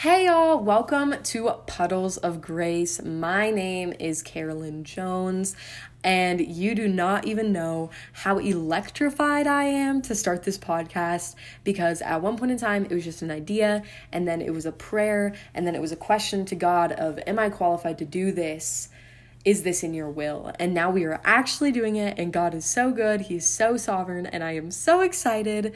Hey y'all, welcome to Puddles of Grace. My name is Carolyn Jones, and you do not even know how electrified I am to start this podcast, because at one point in time, it was just an idea, and then it was a prayer, and then it was a question to God of, am I qualified to do this? Is this in your will? And now we are actually doing it, and God is so good. He's so sovereign, and I am so excited.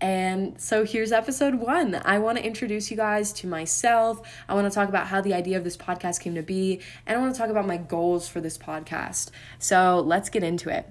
And so here's episode 1. I want to introduce you guys to myself. I want to talk about how the idea of this podcast came to be, and I want to talk about my goals for this podcast. So let's get into it.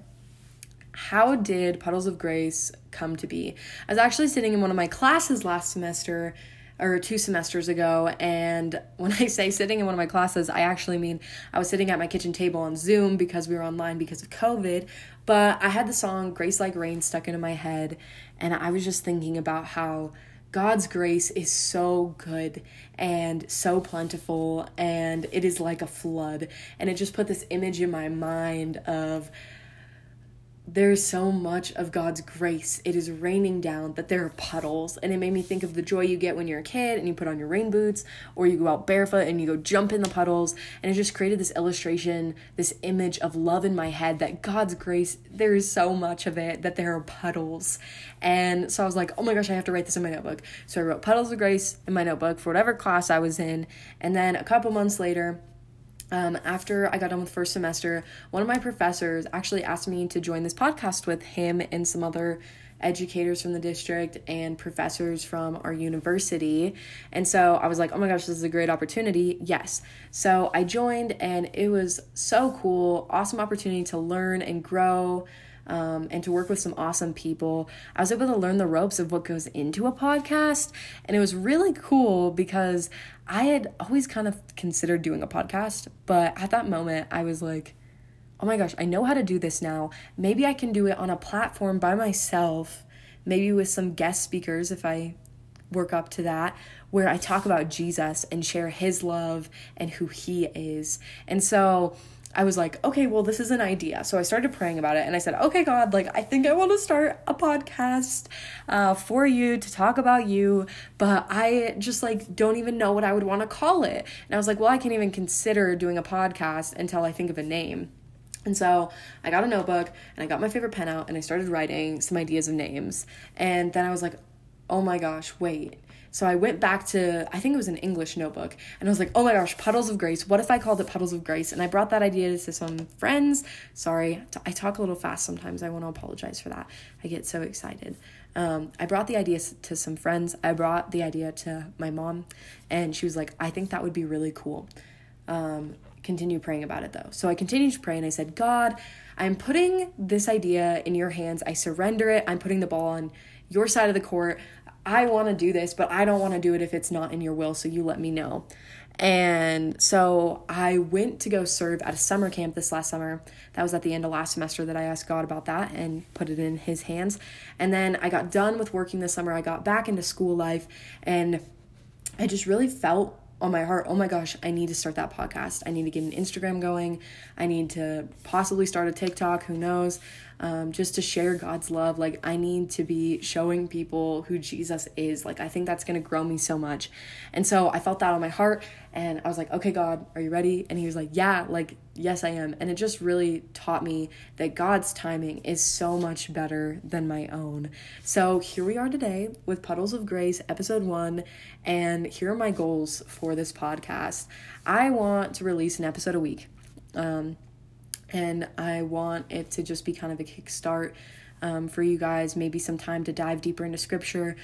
How did Puddles of Grace come to be? I was actually sitting in one of my classes last semester, or 2 semesters ago, and when I say sitting in one of my classes, I actually mean I was sitting at my kitchen table on Zoom because we were online because of COVID, but I had the song Grace Like Rain stuck into my head, and I was just thinking about how God's grace is so good and so plentiful, and it is like a flood, and it just put this image in my mind of there's so much of God's grace. It is raining down, that there are puddles. And it made me think of the joy you get when you're a kid and you put on your rain boots, or you go out barefoot and you go jump in the puddles. And it just created this illustration, this image of love in my head, that God's grace, there is so much of it, that there are puddles. And so I was like, oh my gosh, I have to write this in my notebook. So I wrote Puddles of Grace in my notebook for whatever class I was in. And then a couple months later, after I got done with first semester, one of my professors actually asked me to join this podcast with him and some other educators from the district and professors from our university. And so I was like, oh my gosh, this is a great opportunity. Yes. So I joined, and it was so cool. Awesome opportunity to learn and grow, and to work with some awesome people. I was able to learn the ropes of what goes into a podcast, and it was really cool because I had always kind of considered doing a podcast, but at that moment I was like, oh my gosh, I know how to do this now. Maybe I can do it on a platform by myself, maybe with some guest speakers if I work up to that, where I talk about Jesus and share his love and who he is. And so I was like, okay, well, this is an idea. So I started praying about it, and I said, okay, God, like, I think I want to start a podcast for you, to talk about you, but I just like don't even know what I would want to call it. And I was like, well, I can't even consider doing a podcast until I think of a name. And so I got a notebook and I got my favorite pen out, and I started writing some ideas of names. And then I was like, oh my gosh, wait. So I went back to, I think it was an English notebook, and I was like, oh my gosh, Puddles of Grace. What if I called it Puddles of Grace? And I brought that idea to some friends. Sorry, I talk a little fast sometimes. I want to apologize for that. I get so excited. I brought the idea to some friends. I brought the idea to my mom, and she was like, I think that would be really cool. Continue praying about it though. So I continued to pray, and I said, God, I'm putting this idea in your hands. I surrender it. I'm putting the ball on your side of the court. I want to do this, but I don't want to do it if it's not in your will, so you let me know. And so I went to go serve at a summer camp this last summer. That was at the end of last semester that I asked God about that and put it in his hands. And then I got done with working this summer. I got back into school life, and I just really felt on my heart, oh my gosh, I need to start that podcast. I need to get an Instagram going. I need to possibly start a TikTok, who knows, just to share God's love. Like, I need to be showing people who Jesus is. Like, I think that's going to grow me so much. And so I felt that on my heart, and I was like, okay, God, are you ready? And he was like, yeah, like, yes, I am. And it just really taught me that God's timing is so much better than my own. So here we are today with Puddles of Grace, episode 1. And here are my goals for this podcast. I want to release an episode a week. And I want it to just be kind of a kickstart for you guys, maybe some time to dive deeper into scripture.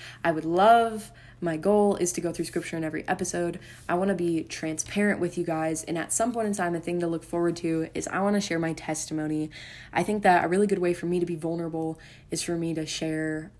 My goal is to go through scripture in every episode. I want to be transparent with you guys. And at some point in time, a thing to look forward to is I want to share my testimony. I think that a really good way for me to be vulnerable is for me to share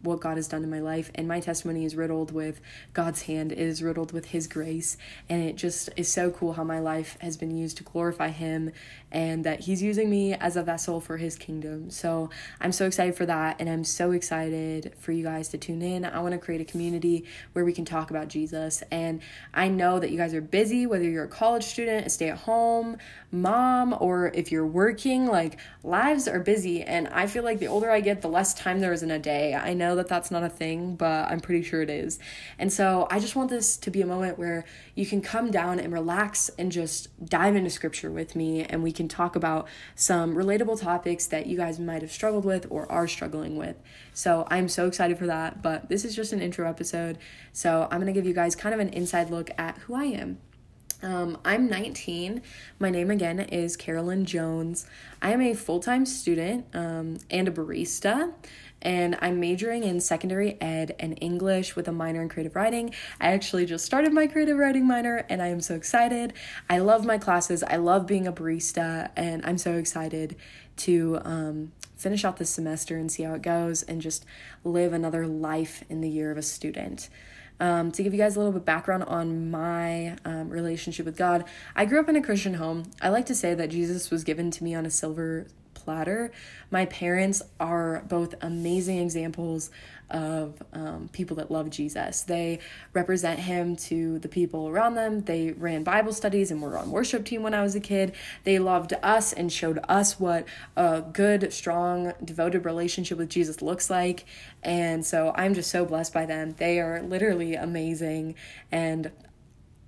what God has done in my life. And my testimony is riddled with God's hand, it is riddled with his grace. And it just is so cool how my life has been used to glorify him, and that he's using me as a vessel for his kingdom. So I'm so excited for that. And I'm so excited for you guys to tune in. I want to create a community where we can talk about Jesus. And I know that you guys are busy, whether you're a college student, a stay-at-home mom, or if you're working, like, lives are busy. And I feel like the older I get, the less time there is in a day. I know that that's not a thing, but I'm pretty sure it is. And so I just want this to be a moment where you can come down and relax and just dive into scripture with me, and we can talk about some relatable topics that you guys might have struggled with or are struggling with. So I'm so excited for that, but this is just an intro episode. So I'm going to give you guys kind of an inside look at who I am. I'm 19. My name again is Carolyn Jones. I am a full-time student and a barista, and I'm majoring in secondary ed and English with a minor in creative writing. I actually just started my creative writing minor, and I am so excited. I love my classes. I love being a barista, and I'm so excited to finish out this semester and see how it goes and just live another life in the year of a student. To give you guys a little bit of background on my relationship with God, I grew up in a Christian home. I like to say that Jesus was given to me on a silver platter. My parents are both amazing examples of people that love Jesus. They represent him to the people around them. They ran Bible studies and were on worship team when I was a kid. They loved us and showed us what a good, strong, devoted relationship with Jesus looks like. And so I'm just so blessed by them. They are literally amazing, and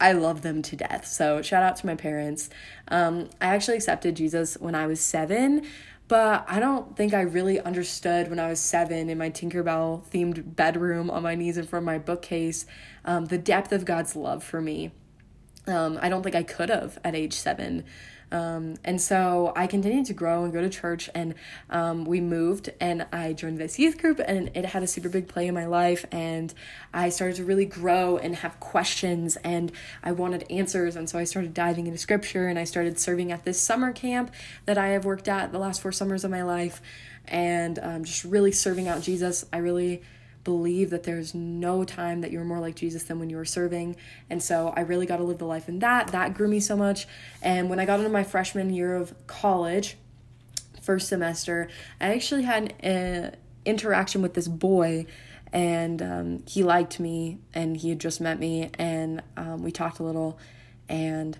I love them to death. So shout out to my parents. I actually accepted Jesus when I was 7, but I don't think I really understood when I was 7 in my Tinkerbell themed bedroom on my knees in front of my bookcase, the depth of God's love for me. I don't think I could have at age 7. And so I continued to grow and go to church, and we moved, and I joined this youth group, and it had a super big play in my life, and I started to really grow and have questions, and I wanted answers, and so I started diving into scripture, and I started serving at this summer camp that I have worked at the last 4 summers of my life, and just really serving out Jesus. I really believe that there's no time that you're more like Jesus than when you were serving. And so I really got to live the life in that grew me so much. And when I got into my freshman year of college, first semester, I actually had an interaction with this boy, and he liked me, and he had just met me, and we talked a little, and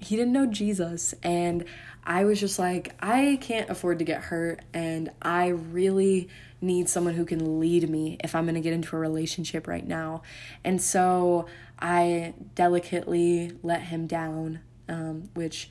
he didn't know Jesus. And I was just like, I can't afford to get hurt, and I really need someone who can lead me if I'm going to get into a relationship right now. And so I delicately let him down, which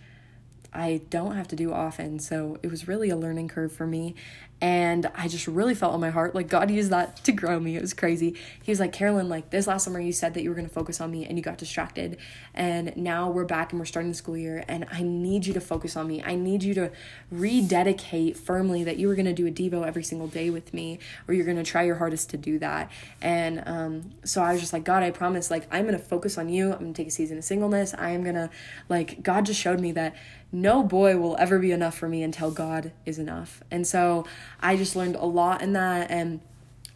I don't have to do often. So it was really a learning curve for me. And I just really felt in my heart, like, God used that to grow me. It was crazy. He was like, Carolyn, like, this last summer you said that you were going to focus on me, and you got distracted. And now we're back and we're starting the school year, and I need you to focus on me. I need you to rededicate firmly that you were going to do a Devo every single day with me, or you're going to try your hardest to do that. And so I was just like, God, I promise, like, I'm going to focus on you. I'm going to take a season of singleness. I am going to, like, God just showed me that no boy will ever be enough for me until God is enough. And so I just learned a lot in that, and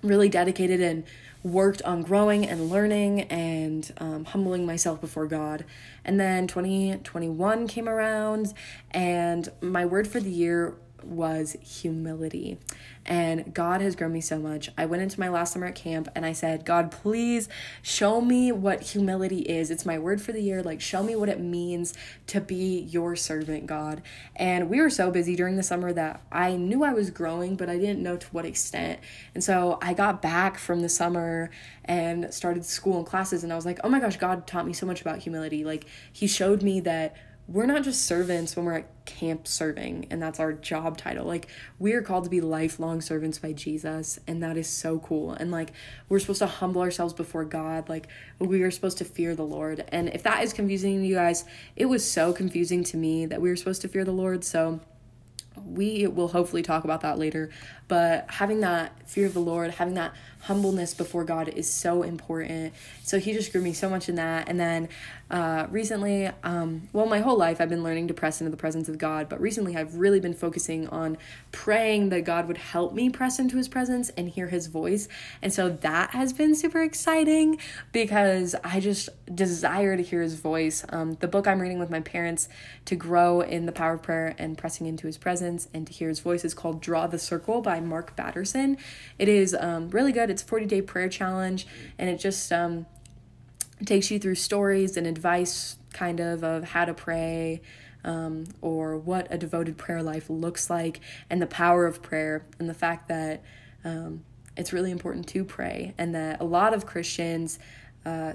really dedicated and worked on growing and learning and humbling myself before God. And then 2021 came around, and my word for the year was humility. And God has grown me so much. I went into my last summer at camp, and I said, God, please show me what humility is. It's my word for the year. Like, show me what it means to be your servant, God. And we were so busy during the summer that I knew I was growing, but I didn't know to what extent. And so I got back from the summer and started school and classes, and I was like, oh my gosh, God taught me so much about humility. Like, he showed me that we're not just servants when we're at camp serving, and that's our job title. Like, we are called to be lifelong servants by Jesus, and that is so cool. And, like, we're supposed to humble ourselves before God. Like, we are supposed to fear the Lord. And if that is confusing to you guys, it was so confusing to me that we were supposed to fear the Lord. So we will hopefully talk about that later. But having that fear of the Lord, having that humbleness before God is so important. So he just grew me so much in that. And then recently, my whole life I've been learning to press into the presence of God, but recently I've really been focusing on praying that God would help me press into his presence and hear his voice. And so that has been super exciting, because I just desire to hear his voice. The book I'm reading with my parents, To Grow in the Power of Prayer and Pressing into His Presence, presence and to hear his voice is called Draw the Circle by Mark Batterson. It is really good. It's a 40-day prayer challenge, and it just takes you through stories and advice kind of how to pray, or what a devoted prayer life looks like, and the power of prayer, and the fact that it's really important to pray, and that a lot of Christians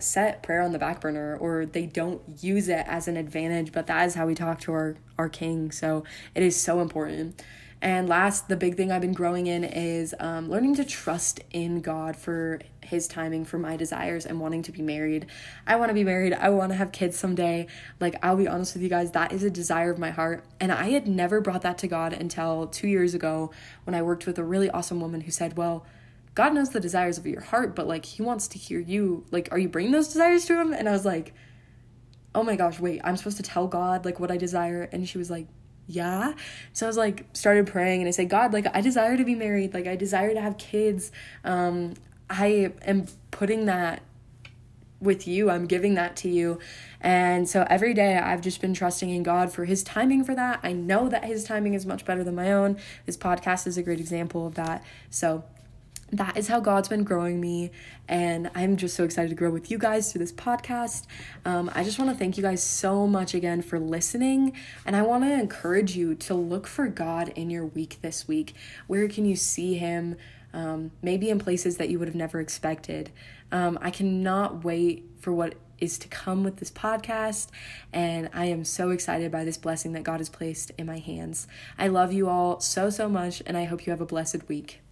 set prayer on the back burner, or they don't use it as an advantage, but that is how we talk to our King. So it is so important. And last, the big thing I've been growing in is learning to trust in God for his timing, for my desires, and wanting to be married. I want to be married. I want to have kids someday. Like, I'll be honest with you guys, that is a desire of my heart. And I had never brought that to God until 2 years ago when I worked with a really awesome woman who said, well, God knows the desires of your heart, but like, he wants to hear you. Like, are you bringing those desires to him? And I was like, oh my gosh, wait, I'm supposed to tell God like what I desire? And she was like, yeah. So I was like, started praying, and I said, God, like, I desire to be married. Like, I desire to have kids. I am putting that with you. I'm giving that to you. And so every day I've just been trusting in God for his timing for that. I know that his timing is much better than my own. This podcast is a great example of that. So that is how God's been growing me, and I'm just so excited to grow with you guys through this podcast. I just want to thank you guys so much again for listening, and I want to encourage you to look for God in your week this week. Where can you see him? Maybe in places that you would have never expected. I cannot wait for what is to come with this podcast, and I am so excited by this blessing that God has placed in my hands. I love you all so, so much, and I hope you have a blessed week.